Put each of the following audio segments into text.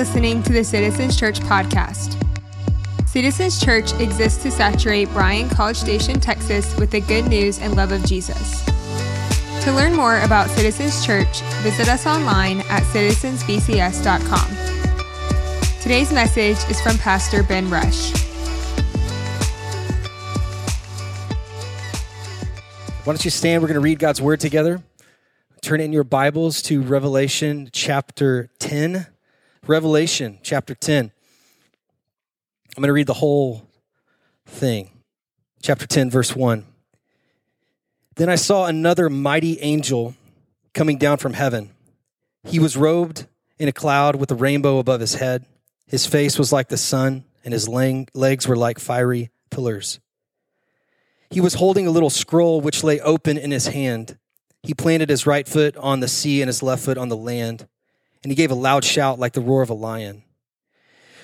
listening to the Citizens Church podcast. Citizens Church exists to saturate Bryan College Station, Texas with the good news and love of Jesus. To learn more about Citizens Church, visit us online at citizensbcs.com. Today's message is from Pastor Ben Rush. Why don't you stand? We're going to read God's Word together. Turn in your Bibles to Revelation chapter 10. Revelation chapter 10. I'm going to read the whole thing. Chapter 10, verse 1. Then I saw another mighty angel coming down from heaven. He was robed in a cloud with a rainbow above his head. His face was like the sun, and his legs were like fiery pillars. He was holding a little scroll which lay open in his hand. He planted his right foot on the sea and his left foot on the land, and he gave a loud shout like the roar of a lion.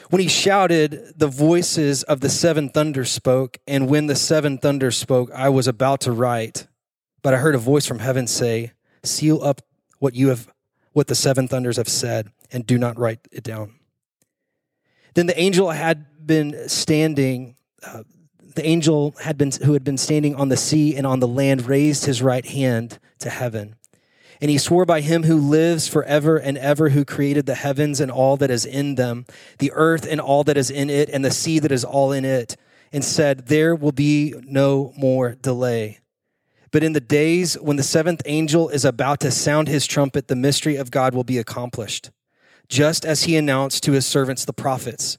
When he shouted, the voices of the seven thunders spoke, and when the seven thunders spoke, I was about to write. But I heard a voice from heaven say, "Seal up what the seven thunders have said, and do not write it down." Then the angel who had been standing on the sea and on the land raised his right hand to heaven, and he swore by him who lives forever and ever, who created the heavens and all that is in them, the earth and all that is in it, and the sea that is all in it, and said, "There will be no more delay. But in the days when the seventh angel is about to sound his trumpet, the mystery of God will be accomplished, just as he announced to his servants, the prophets."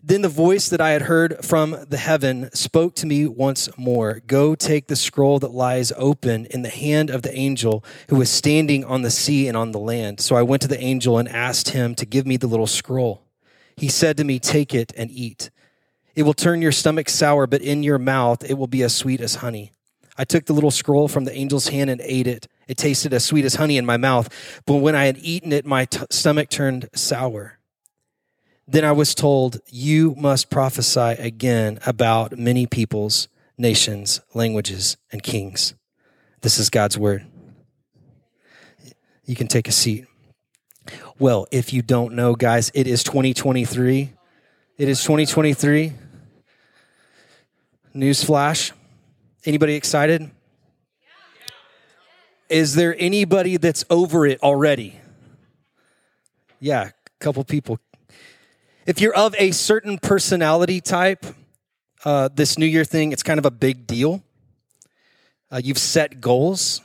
Then the voice that I had heard from the heaven spoke to me once more. "Go take the scroll that lies open in the hand of the angel who was standing on the sea and on the land." So I went to the angel and asked him to give me the little scroll. He said to me, "Take it and eat. It will turn your stomach sour, but in your mouth it will be as sweet as honey." I took the little scroll from the angel's hand and ate it. It tasted as sweet as honey in my mouth, but when I had eaten it, my stomach turned sour. Then I was told, "You must prophesy again about many peoples, nations, languages, and kings." This is God's word. You can take a seat. Well, if you don't know, guys, it is 2023. It is 2023. Newsflash. Anybody excited? Is there anybody that's over it already? Yeah, a couple people. If you're of a certain personality type, this New Year thing, it's kind of a big deal. You've set goals.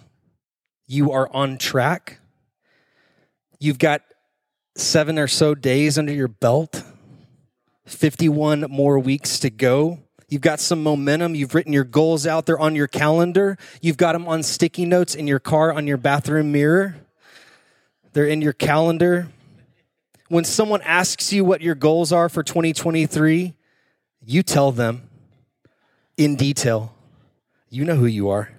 You are on track. You've got 7 or so days under your belt, 51 more weeks to go. You've got some momentum. You've written your goals out there on your calendar. You've got them on sticky notes in your car, on your bathroom mirror. They're in your calendar. When someone asks you what your goals are for 2023, you tell them in detail. You know who you are.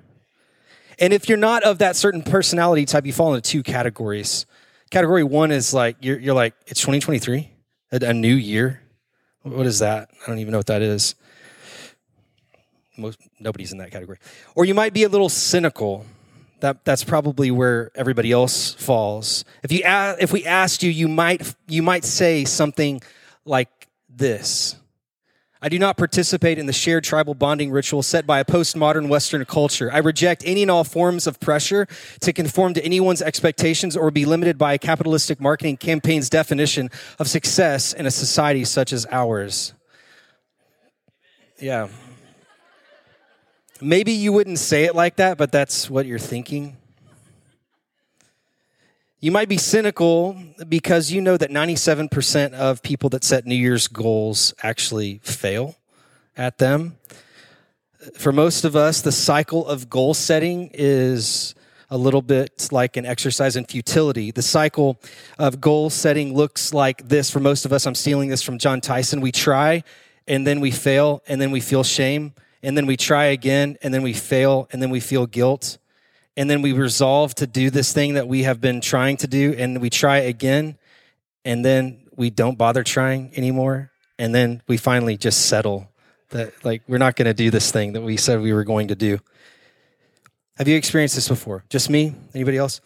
And if you're not of that certain personality type, you fall into two categories. Category one is like, you're like, it's 2023, a new year. What is that? I don't even know what that is. Nobody's in that category. Or you might be a little cynical. That's probably where everybody else falls. If we asked you, you might say something like this: "I do not participate in the shared tribal bonding ritual set by a postmodern Western culture. I reject any and all forms of pressure to conform to anyone's expectations or be limited by a capitalistic marketing campaign's definition of success in a society such as ours." Yeah. Maybe you wouldn't say it like that, but that's what you're thinking. You might be cynical because you know that 97% of people that set New Year's goals actually fail at them. For most of us, the cycle of goal setting is a little bit like an exercise in futility. The cycle of goal setting looks like this. For most of us, I'm stealing this from John Tyson. We try, and then we fail, and then we feel shame. And then we try again, and then we fail, and then we feel guilt. And then we resolve to do this thing that we have been trying to do, and we try again, and then we don't bother trying anymore. And then we finally just settle that, like, we're not going to do this thing that we said we were going to do. Have you experienced this before? Just me? Anybody else?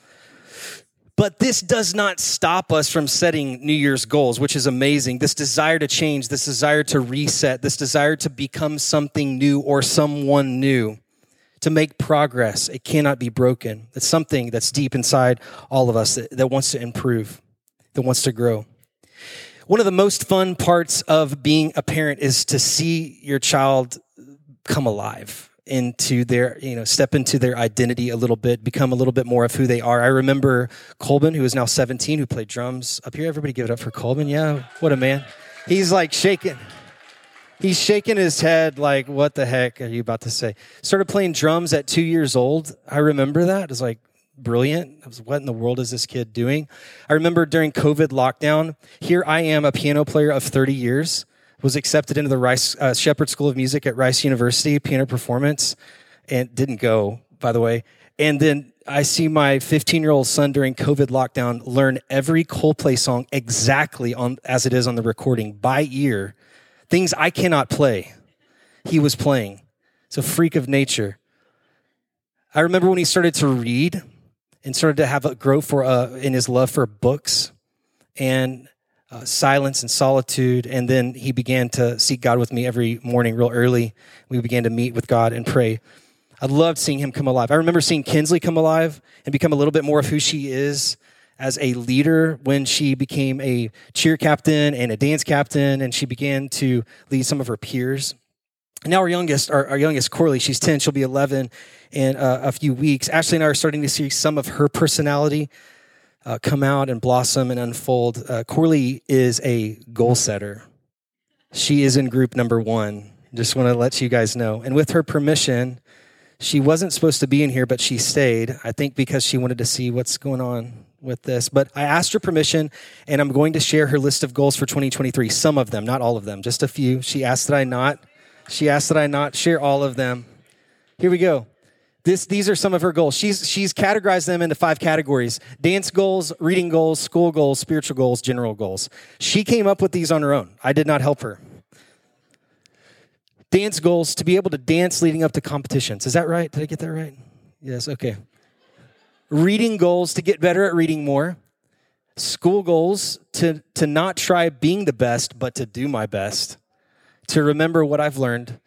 But this does not stop us from setting New Year's goals, which is amazing. This desire to change, this desire to reset, this desire to become something new or someone new, to make progress. It cannot be broken. It's something that's deep inside all of us that wants to improve, that wants to grow. One of the most fun parts of being a parent is to see your child come alive into their, step into their identity a little bit, become a little bit more of who they are. I remember Colbin, who is now 17, who played drums up here. Everybody give it up for Colbin. Yeah, what a man. He's like shaking. He's shaking his head like, what the heck are you about to say? Started playing drums at 2 years old. I remember that. It was like, brilliant. I was, what in the world is this kid doing? I remember during COVID lockdown, here I am, a piano player of 30 years, was accepted into the Shepherd School of Music at Rice University, piano performance, and didn't go, by the way. And then I see my 15-year-old son during COVID lockdown learn every Coldplay song exactly as it is on the recording, by ear. Things I cannot play, he was playing. It's a freak of nature. I remember when he started to read and started to have a growth in his love for books and silence and solitude. And then he began to seek God with me every morning real early. We began to meet with God and pray. I loved seeing him come alive. I remember seeing Kinsley come alive and become a little bit more of who she is as a leader when she became a cheer captain and a dance captain, and she began to lead some of her peers. And now our youngest, Corley, she's 10, she'll be 11 in a few weeks. Ashley and I are starting to see some of her personality come out and blossom and unfold. Corley is a goal setter. She is in group number 1. Just want to let you guys know. And with her permission, she wasn't supposed to be in here, but she stayed, I think because she wanted to see what's going on with this. But I asked her permission, and I'm going to share her list of goals for 2023. Some of them, not all of them, just a few. She asked that I not share all of them. Here we go. These are some of her goals. She's categorized them into 5 categories: dance goals, reading goals, school goals, spiritual goals, general goals. She came up with these on her own. I did not help her. Dance goals: to be able to dance leading up to competitions. Is that right? Did I get that right? Yes, okay. Reading goals: to get better at reading more. School goals: to not try being the best, but to do my best. To remember what I've learned.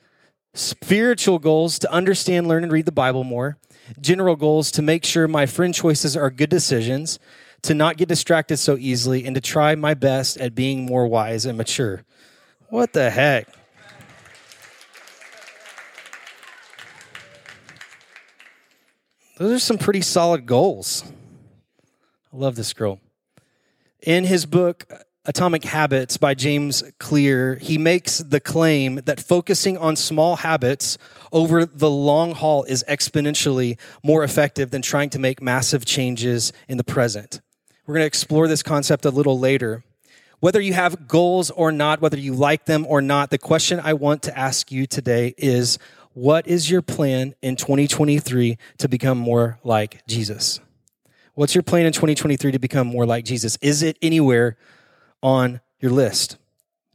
Spiritual goals: to understand, learn, and read the Bible more. General goals: to make sure my friend choices are good decisions, to not get distracted so easily, and to try my best at being more wise and mature. What the heck? Those are some pretty solid goals. I love this girl. In his book, Atomic Habits by James Clear, he makes the claim that focusing on small habits over the long haul is exponentially more effective than trying to make massive changes in the present. We're going to explore this concept a little later. Whether you have goals or not, whether you like them or not, the question I want to ask you today is, what is your plan in 2023 to become more like Jesus? What's your plan in 2023 to become more like Jesus? Is it anywhere on your list?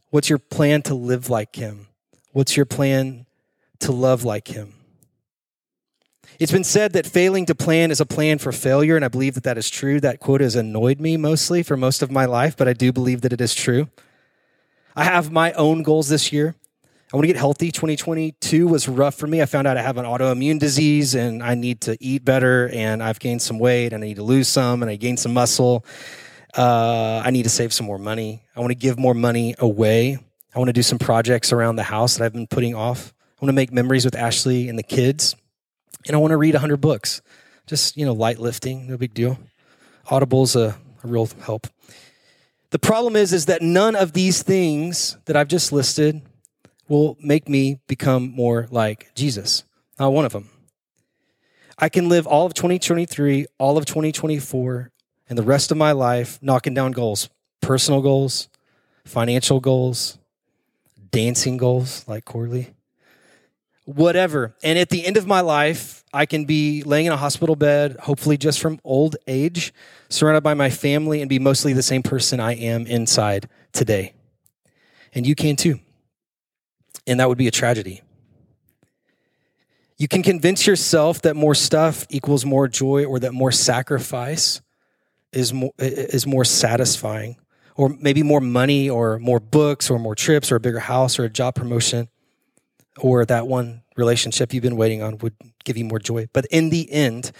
What's your plan to live like him? What's your plan to love like him? It's been said that failing to plan is a plan for failure, and I believe that that is true. That quote has annoyed me mostly for most of my life, but I do believe that it is true. I have my own goals this year. I want to get healthy. 2022 was rough for me. I found out I have an autoimmune disease, and I need to eat better, and I've gained some weight, and I need to lose some, and I gained some muscle. I need to save some more money. I want to give more money away. I want to do some projects around the house that I've been putting off. I want to make memories with Ashley and the kids, and I want to read 100 books. Just, light lifting, no big deal. Audible's a real help. The problem is that none of these things that I've just listed will make me become more like Jesus. Not one of them. I can live all of 2023, all of 2024, and the rest of my life knocking down goals, personal goals, financial goals, dancing goals like Corley, whatever. And at the end of my life, I can be laying in a hospital bed, hopefully just from old age, surrounded by my family, and be mostly the same person I am inside today. And you can too. And that would be a tragedy. You can convince yourself that more stuff equals more joy, or that more sacrifice is more satisfying, or maybe more money or more books or more trips or a bigger house or a job promotion or that one relationship you've been waiting on would give you more joy. But in the end,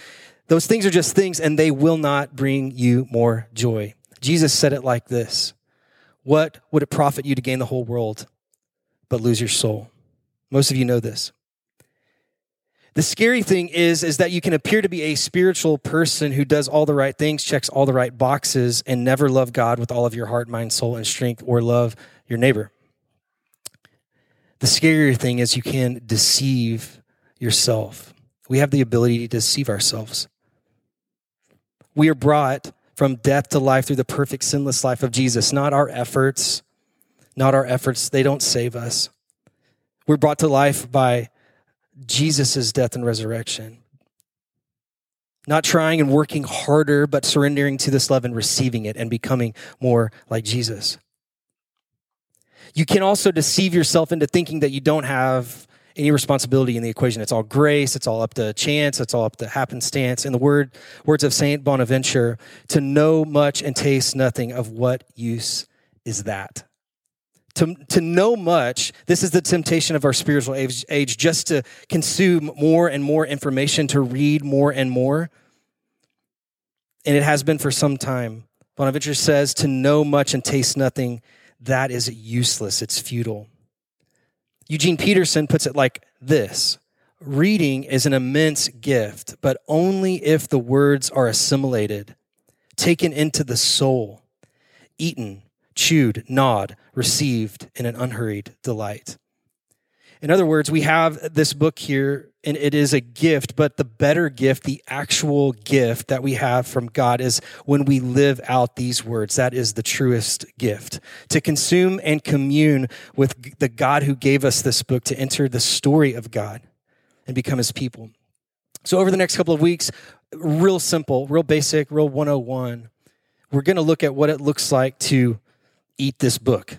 those things are just things, and they will not bring you more joy. Jesus said it like this: what would it profit you to gain the whole world but lose your soul? Most of you know this. The scary thing is that you can appear to be a spiritual person who does all the right things, checks all the right boxes, and never love God with all of your heart, mind, soul, and strength, or love your neighbor. The scarier thing is you can deceive yourself. We have the ability to deceive ourselves. We are brought from death to life through the perfect, sinless life of Jesus, not our efforts. Not our efforts. They don't save us. We're brought to life by Jesus' death and resurrection. Not trying and working harder, but surrendering to this love and receiving it and becoming more like Jesus. You can also deceive yourself into thinking that you don't have any responsibility in the equation. It's all grace. It's all up to chance. It's all up to happenstance. In the words of St. Bonaventure, to know much and taste nothing, of what use is that? To know much, this is the temptation of our spiritual age, just to consume more and more information, to read more and more. And it has been for some time. Bonaventure says, to know much and taste nothing, that is useless. It's futile. Eugene Peterson puts it like this: reading is an immense gift, but only if the words are assimilated, taken into the soul, eaten, chewed, gnawed, received in an unhurried delight. In other words, we have this book here, and it is a gift, but the better gift, the actual gift that we have from God, is when we live out these words. That is the truest gift. To consume and commune with the God who gave us this book, to enter the story of God and become his people. So over the next couple of weeks, real simple, real basic, real 101, we're going to look at what it looks like to eat this book,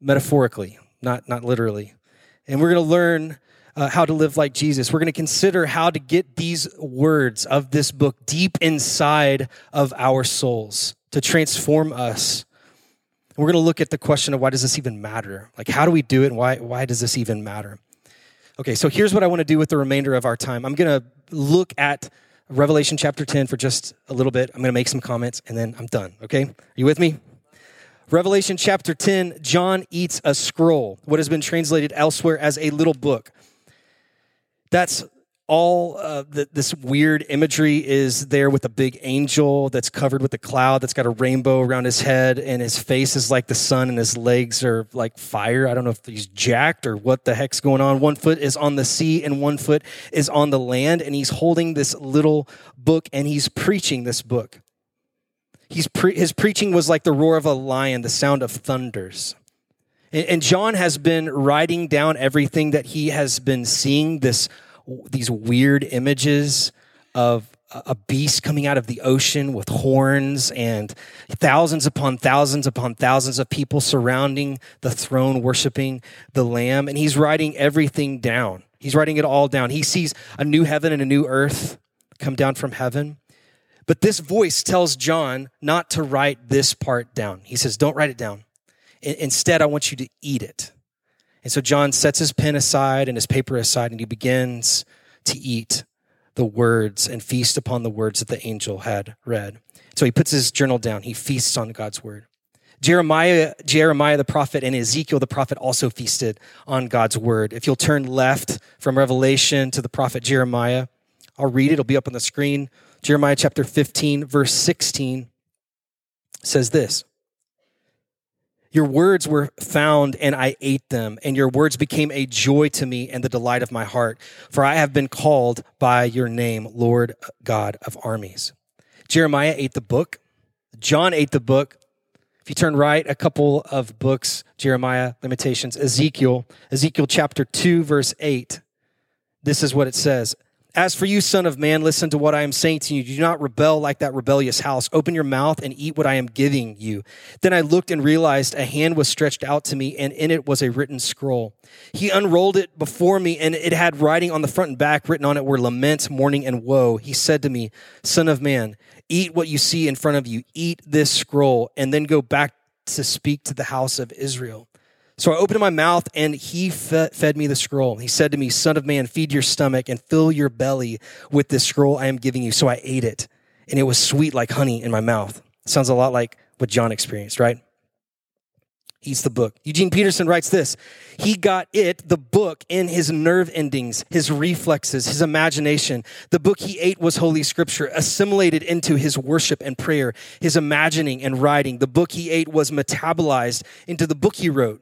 metaphorically, not literally. And we're going to learn how to live like Jesus. We're going to consider how to get these words of this book deep inside of our souls to transform us. And we're going to look at the question of, why does this even matter? Like, how do we do it, and why does this even matter? Okay, so here's what I want to do with the remainder of our time. I'm going to look at Revelation chapter 10 for just a little bit. I'm going to make some comments, and then I'm done, okay? Are you with me? Revelation chapter 10, John eats a scroll, what has been translated elsewhere as a little book. That's all this weird imagery is there, with a big angel that's covered with a cloud that's got a rainbow around his head, and his face is like the sun, and his legs are like fire. I don't know if he's jacked or what the heck's going on. One foot is on the sea and one foot is on the land, and he's holding this little book, and he's preaching this book. His preaching was like the roar of a lion, the sound of thunders. And John has been writing down everything that he has been seeing, these weird images of a beast coming out of the ocean with horns, and thousands upon thousands upon thousands of people surrounding the throne, worshiping the Lamb. And he's writing everything down. He's writing it all down. He sees a new heaven and a new earth come down from heaven. But this voice tells John not to write this part down. He says, don't write it down. Instead, I want you to eat it. And so John sets his pen aside and his paper aside, and he begins to eat the words and feast upon the words that the angel had read. So he puts his journal down. He feasts on God's word. Jeremiah the prophet and Ezekiel the prophet also feasted on God's word. If you'll turn left from Revelation to the prophet Jeremiah, I'll read it. It'll be up on the screen. Jeremiah chapter 15, verse 16 says this: your words were found, and I ate them, and your words became a joy to me and the delight of my heart, for I have been called by your name, Lord God of armies. Jeremiah ate the book. John ate the book. If you turn right, a couple of books, Jeremiah, Lamentations, Ezekiel chapter 2, verse 8, this is what it says: As for you, son of man, listen to what I am saying to you. Do not rebel like that rebellious house. Open your mouth and eat what I am giving you. Then I looked and realized a hand was stretched out to me, and in it was a written scroll. He unrolled it before me, and it had writing on the front and back. Written on it were lament, mourning, and woe. He said to me, son of man, eat what you see in front of you. Eat this scroll, and then go back to speak to the house of Israel. So I opened my mouth, and he fed me the scroll. He said to me, son of man, feed your stomach and fill your belly with this scroll I am giving you. So I ate it, and it was sweet like honey in my mouth. Sounds a lot like what John experienced, right? He's the book. Eugene Peterson writes this. He got it, the book, in his nerve endings, his reflexes, his imagination. The book he ate was Holy Scripture, assimilated into his worship and prayer, his imagining and writing. The book he ate was metabolized into the book he wrote.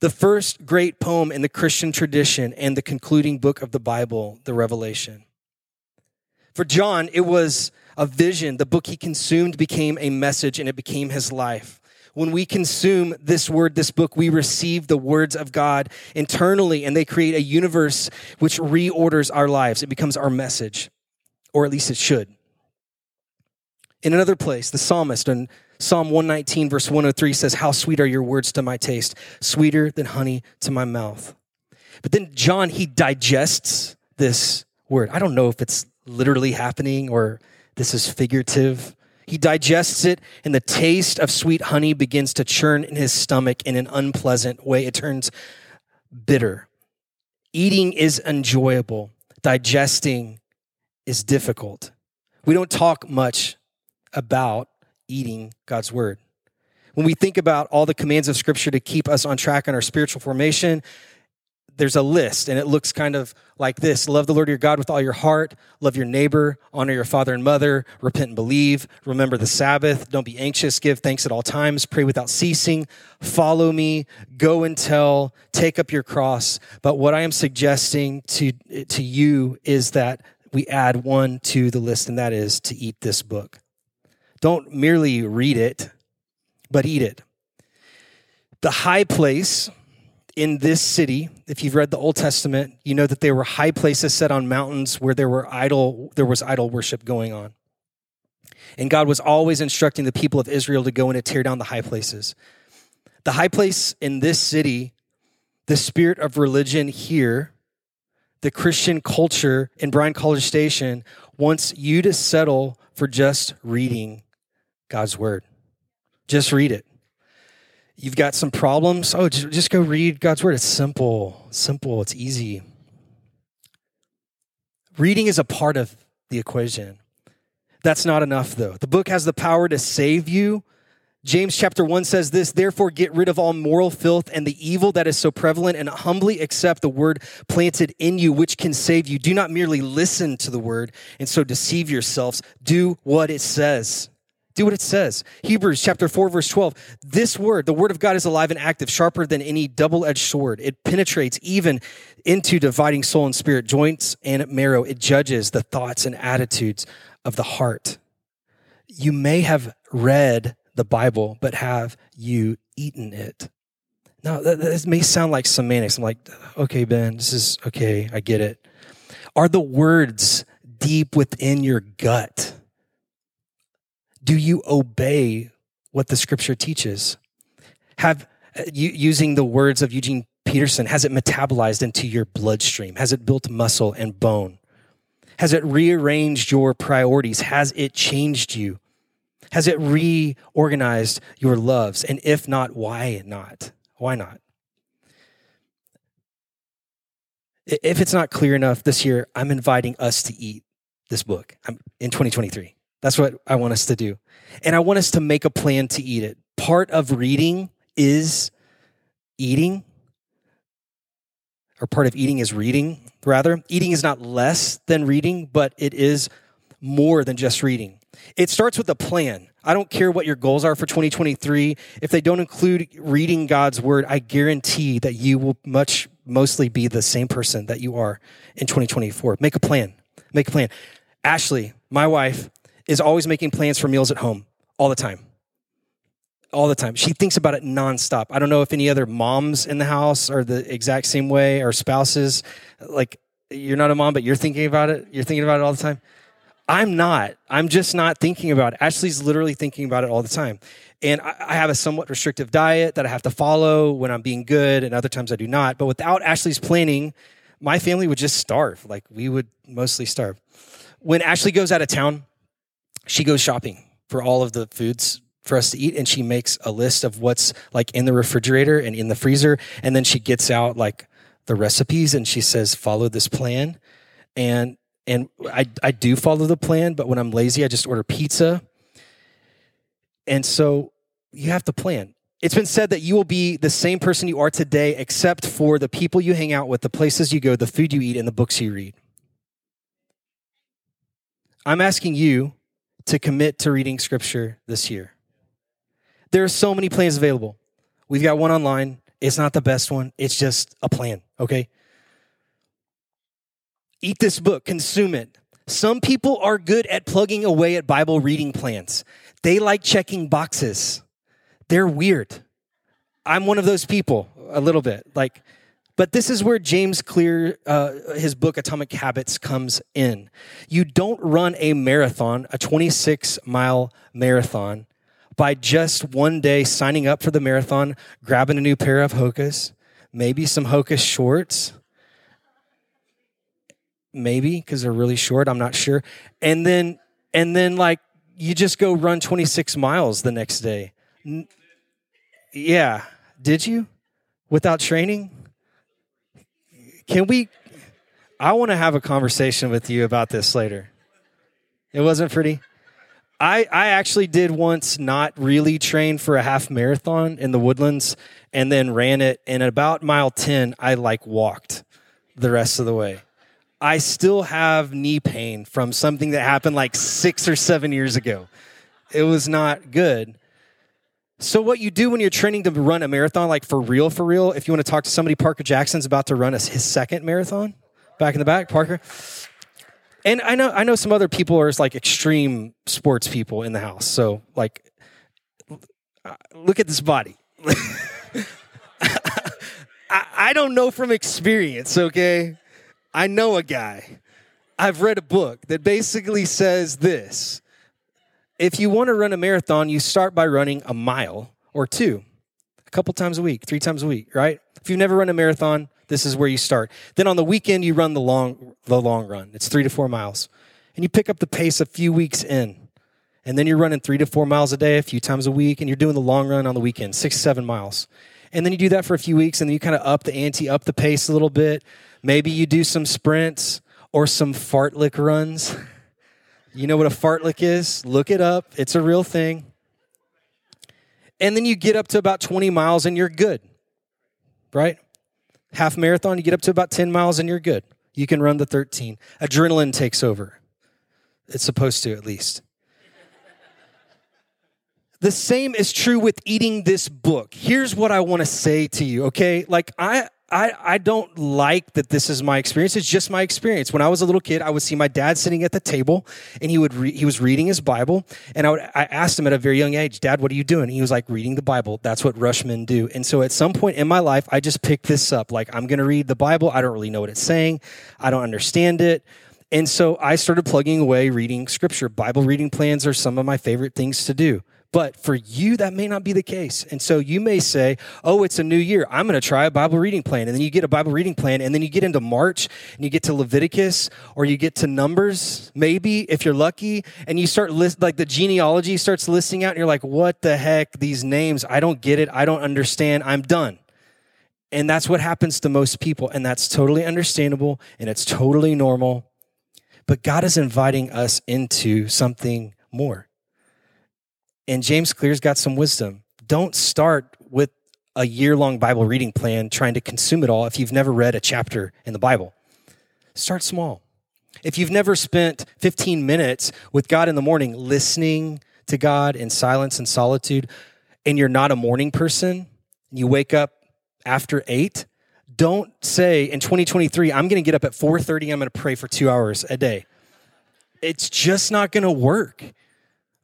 The first great poem in the Christian tradition and the concluding book of the Bible, the Revelation. For John, it was a vision. The book he consumed became a message, and it became his life. When we consume this word, this book, we receive the words of God internally, and they create a universe which reorders our lives. It becomes our message, or at least it should. In another place, the psalmist in Psalm 119, verse 103 says, how sweet are your words to my taste, sweeter than honey to my mouth. But then John, he digests this word. I don't know if it's literally happening or this is figurative. He digests it, and the taste of sweet honey begins to churn in his stomach in an unpleasant way. It turns bitter. Eating is enjoyable. Digesting is difficult. We don't talk much about eating God's word. When we think about all the commands of Scripture to keep us on track in our spiritual formation, there's a list, and it looks kind of like this. Love the Lord your God with all your heart. Love your neighbor. Honor your father and mother. Repent and believe. Remember the Sabbath. Don't be anxious. Give thanks at all times. Pray without ceasing. Follow me. Go and tell. Take up your cross. But what I am suggesting to you is that we add one to the list, and that is to eat this book. Don't merely read it, but eat it. The high place... in this city, if you've read the Old Testament, you know that there were high places set on mountains where there was idol worship going on. And God was always instructing the people of Israel to go and to tear down the high places. The high place in this city, the spirit of religion here, the Christian culture in Bryan College Station wants you to settle for just reading God's word. Just read it. You've got some problems. Oh, just go read God's word. It's simple. It's easy. Reading is a part of the equation. That's not enough, though. The book has the power to save you. James chapter 1 says this, therefore get rid of all moral filth and the evil that is so prevalent, and humbly accept the word planted in you, which can save you. Do not merely listen to the word and so deceive yourselves. Do what it says. Do what it says. Hebrews chapter 4, verse 12. This word, the word of God, is alive and active, sharper than any double-edged sword. It penetrates even into dividing soul and spirit, joints and marrow. It judges the thoughts and attitudes of the heart. You may have read the Bible, but have you eaten it? Now, this may sound like semantics. I'm like, okay, Ben, this is okay. I get it. Are the words deep within your gut? Do you obey what the Scripture teaches? Have you, using the words of Eugene Peterson, has it metabolized into your bloodstream? Has it built muscle and bone? Has it rearranged your priorities? Has it changed you? Has it reorganized your loves? And if not, why not? Why not? If it's not clear enough this year, I'm inviting us to eat this book in 2023. That's what I want us to do. And I want us to make a plan to eat it. Part of reading is eating, or part of eating is reading, rather. Eating is not less than reading, but it is more than just reading. It starts with a plan. I don't care what your goals are for 2023. If they don't include reading God's word, I guarantee that you will mostly be the same person that you are in 2024. Make a plan. Make a plan. Ashley, my wife, is always making plans for meals at home all the time. All the time. She thinks about it nonstop. I don't know if any other moms in the house are the exact same way, or spouses. Like, You're not a mom, but you're thinking about it. You're thinking about it all the time. I'm not. I'm just not thinking about it. Ashley's literally thinking about it all the time. And I have a somewhat restrictive diet that I have to follow when I'm being good, and other times I do not. But without Ashley's planning, my family would just starve. Like, we would mostly starve. When Ashley goes out of town, she goes shopping for all of the foods for us to eat, and she makes a list of what's like in the refrigerator and in the freezer. And then she gets out like the recipes and she says, follow this plan. And I do follow the plan, but when I'm lazy, I just order pizza. And so you have to plan. It's been said that you will be the same person you are today, except for the people you hang out with, the places you go, the food you eat, and the books you read. I'm asking you to commit to reading Scripture this year. There are so many plans available. We've got one online. It's not the best one. It's just a plan, okay? Eat this book, consume it. Some people are good at plugging away at Bible reading plans. They like checking boxes. They're weird. I'm one of those people a little bit. But this is where James Clear, his book Atomic Habits, comes in. You don't run a marathon, a 26-mile marathon, by just one day signing up for the marathon, grabbing a new pair of Hokas, maybe some Hokas shorts. Maybe, because they're really short, I'm not sure. And then like, you just go run 26 miles the next day. Yeah. Did you? Without training? I want to have a conversation with you about this later. It wasn't pretty. I actually did once not really train for a half marathon in the Woodlands and then ran it. And at about mile 10, I like walked the rest of the way. I still have knee pain from something that happened like 6 or 7 years ago. It was not good. So what you do when you're training to run a marathon, like for real, if you want to talk to somebody, Parker Jackson's about to run his second marathon. Back in the back, Parker. And I know some other people are like extreme sports people in the house. So like, look at this body. I don't know from experience, okay? I know a guy. I've read a book that basically says this. If you want to run a marathon, you start by running a mile or two, a couple times a week, 3 times a week, right? If you've never run a marathon, this is where you start. Then on the weekend, you run the long run. It's 3 to 4 miles. And you pick up the pace a few weeks in. And then you're running 3 to 4 miles a day, a few times a week, and you're doing the long run on the weekend, 6, 7 miles. And then you do that for a few weeks, and then you kind of up the ante, up the pace a little bit. Maybe you do some sprints or some fartlek runs. You know what a fartlek is? Look it up. It's a real thing. And then you get up to about 20 miles, and you're good, right? Half marathon, you get up to about 10 miles, and you're good. You can run the 13. Adrenaline takes over. It's supposed to, at least. The same is true with eating this book. Here's what I want to say to you, okay? Like, I don't like that this is my experience. It's just my experience. When I was a little kid, I would see my dad sitting at the table, and he was reading his Bible. And I asked him at a very young age, Dad, what are you doing? And he was like, reading the Bible. That's what rushmen do. And so at some point in my life, I just picked this up. Like, I'm going to read the Bible. I don't really know what it's saying. I don't understand it. And so I started plugging away reading Scripture. Bible reading plans are some of my favorite things to do. But for you, that may not be the case. And so you may say, oh, it's a new year. I'm going to try a Bible reading plan. And then you get a Bible reading plan, and then you get into March, and you get to Leviticus, or you get to Numbers, maybe, if you're lucky. And you start, the genealogy starts listing out, and you're like, what the heck, these names, I don't get it, I don't understand, I'm done. And that's what happens to most people, and that's totally understandable, and it's totally normal. But God is inviting us into something more. And James Clear's got some wisdom. Don't start with a year-long Bible reading plan trying to consume it all if you've never read a chapter in the Bible. Start small. If you've never spent 15 minutes with God in the morning, listening to God in silence and solitude, and you're not a morning person, and you wake up after 8, don't say, in 2023, I'm going to get up at 4:30 and I'm going to pray for 2 hours a day. It's just not going to work.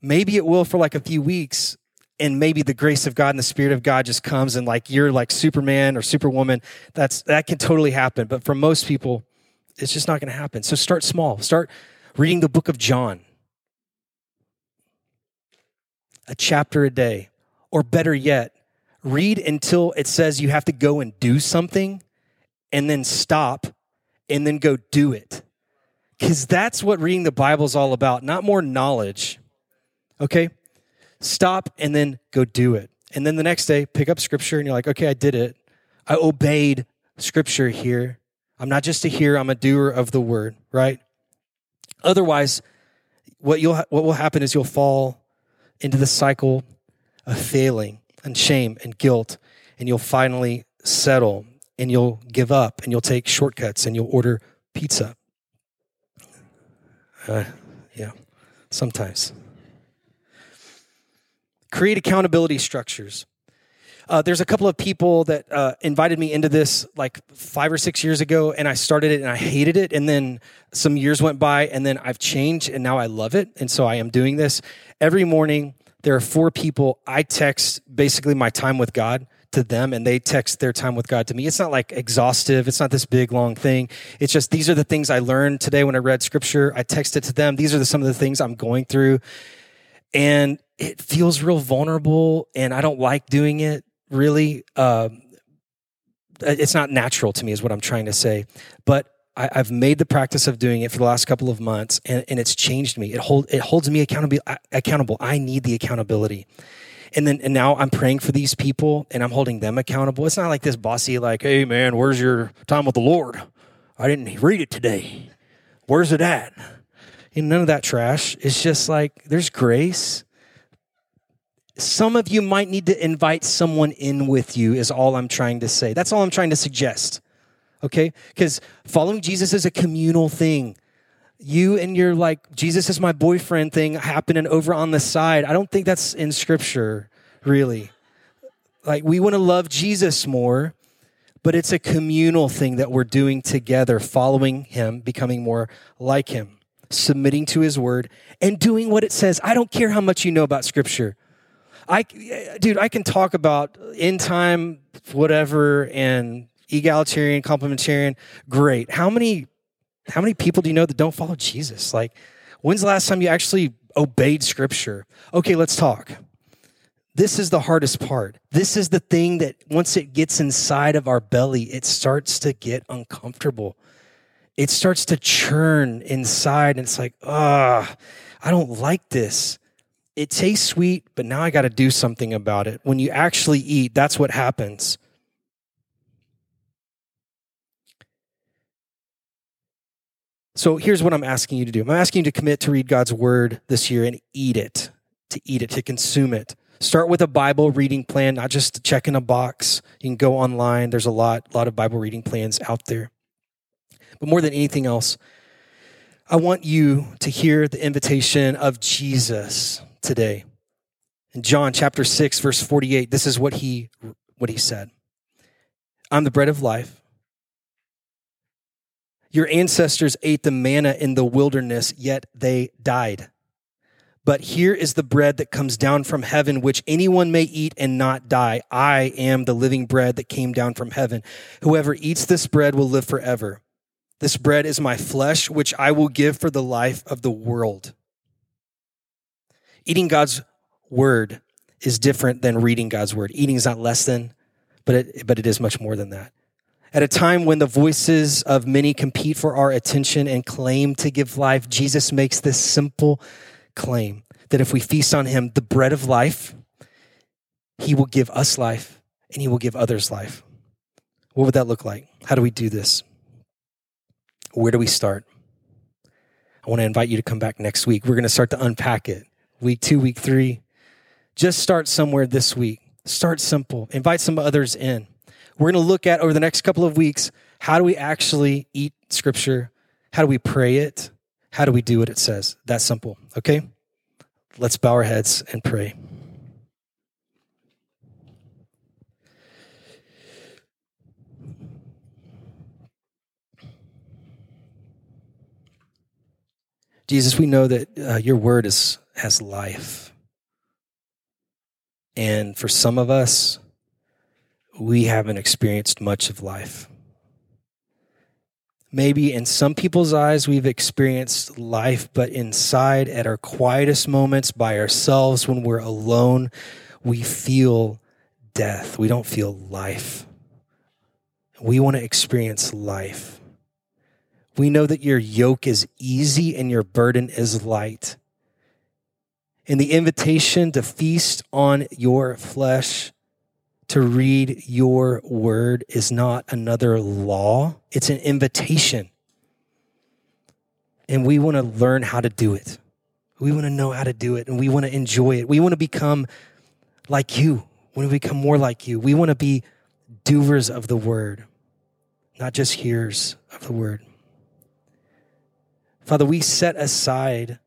Maybe it will for like a few weeks, and maybe the grace of God and the Spirit of God just comes, and like you're like Superman or Superwoman. That can totally happen. But for most people, It's just not going to happen. So start small. Start reading the book of John. A chapter a day. Or better yet, read until it says you have to go and do something and then stop and then go do it. Because that's what reading the Bible is all about, not more knowledge. Okay? Stop and then go do it. And then the next day, pick up scripture and you're like, okay, I did it. I obeyed scripture here. I'm not just a hearer, I'm a doer of the word, right? Otherwise, what will happen is you'll fall into the cycle of failing and shame and guilt, and you'll finally settle, and you'll give up, and you'll take shortcuts, and you'll order pizza. Yeah, sometimes. Create accountability structures. There's a couple of people that invited me into this like 5 or 6 years ago, and I started it and I hated it. And then some years went by, and then I've changed, and now I love it. And so I am doing this. Every morning, there are 4 people. I text basically my time with God to them, and they text their time with God to me. It's not like exhaustive. It's not this big, long thing. It's just these are the things I learned today when I read scripture. I texted to them. These are some of the things I'm going through. And it feels real vulnerable, and I don't like doing it. Really, it's not natural to me is what I'm trying to say. But I've made the practice of doing it for the last couple of months, and it's changed me. It holds me accountable. I need the accountability. And now I'm praying for these people, and I'm holding them accountable. It's not like this bossy, like, hey, man, where's your time with the Lord? I didn't read it today. Where's it at? And none of that trash. It's just like there's grace. Some of you might need to invite someone in with you is all I'm trying to say. That's all I'm trying to suggest, okay? Because following Jesus is a communal thing. You and your like, Jesus is my boyfriend thing happening over on the side. I don't think that's in scripture, really. Like, we want to love Jesus more, but it's a communal thing that we're doing together, following him, becoming more like him, submitting to his word, and doing what it says. I don't care how much you know about scripture. I can talk about end time, whatever, and egalitarian, complementarian. Great. How many people do you know that don't follow Jesus? Like, when's the last time you actually obeyed scripture? Okay, let's talk. This is the hardest part. This is the thing that once it gets inside of our belly, it starts to get uncomfortable. It starts to churn inside, and it's like, I don't like this. It tastes sweet, but now I got to do something about it. When you actually eat, that's what happens. So here's what I'm asking you to do. I'm asking you to commit to read God's word this year and eat it, to consume it. Start with a Bible reading plan, not just checking a box. You can go online. There's a lot of Bible reading plans out there. But more than anything else, I want you to hear the invitation of Jesus today. In John chapter 6, verse 48, this is what he said. I'm the bread of life. Your ancestors ate the manna in the wilderness, yet they died. But here is the bread that comes down from heaven, which anyone may eat and not die. I am the living bread that came down from heaven. Whoever eats this bread will live forever. This bread is my flesh, which I will give for the life of the world. Eating God's word is different than reading God's word. Eating is not less than, but it is much more than that. At a time when the voices of many compete for our attention and claim to give life, Jesus makes this simple claim that if we feast on him, the bread of life, he will give us life and he will give others life. What would that look like? How do we do this? Where do we start? I want to invite you to come back next week. We're going to start to unpack it. Week 2, week 3. Just start somewhere this week. Start simple. Invite some others in. We're going to look at over the next couple of weeks, how do we actually eat scripture? How do we pray it? How do we do what it says? That's simple, okay? Let's bow our heads and pray. Jesus, we know that your word has life. And for some of us, we haven't experienced much of life. Maybe in some people's eyes, we've experienced life, but inside at our quietest moments by ourselves, when we're alone, we feel death. We don't feel life. We want to experience life. We know that your yoke is easy and your burden is light. And the invitation to feast on your flesh, to read your word, is not another law. It's an invitation. And we want to learn how to do it. We want to know how to do it, and we want to enjoy it. We want to become like you. We want to become more like you. We want to be doers of the word, not just hearers of the word. Father, we set aside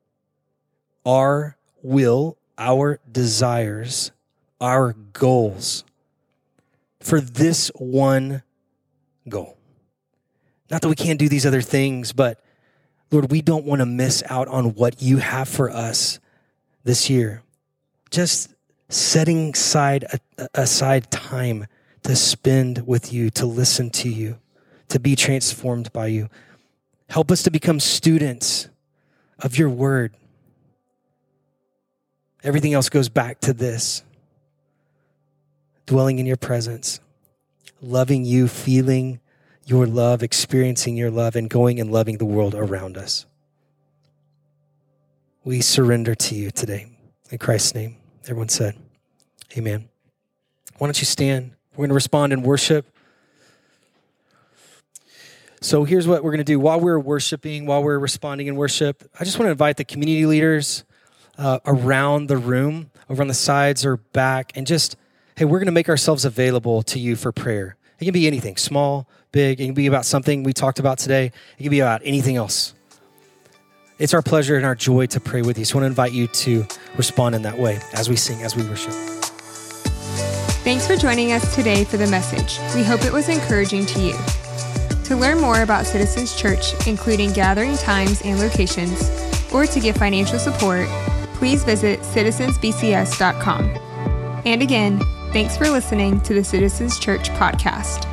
our will, our desires, our goals, for this one goal. Not that we can't do these other things, but Lord, we don't want to miss out on what you have for us this year. Just setting aside time to spend with you, to listen to you, to be transformed by you. Help us to become students of your word. Everything else goes back to this. Dwelling in your presence, loving you, feeling your love, experiencing your love, and going and loving the world around us. We surrender to you today. In Christ's name, everyone said, amen. Why don't you stand? We're going to respond in worship. So here's what we're going to do. While we're worshiping, while we're responding in worship, I just want to invite the community leaders around the room, over on the sides or back, and just, hey, we're going to make ourselves available to you for prayer. It can be anything, small, big. It can be about something we talked about today. It can be about anything else. It's our pleasure and our joy to pray with you. So I want to invite you to respond in that way as we sing, as we worship. Thanks for joining us today for the message. We hope it was encouraging to you. To learn more about Citizens Church, including gathering times and locations, or to give financial support, please visit citizensbcs.com. And again, thanks for listening to the Citizens Church podcast.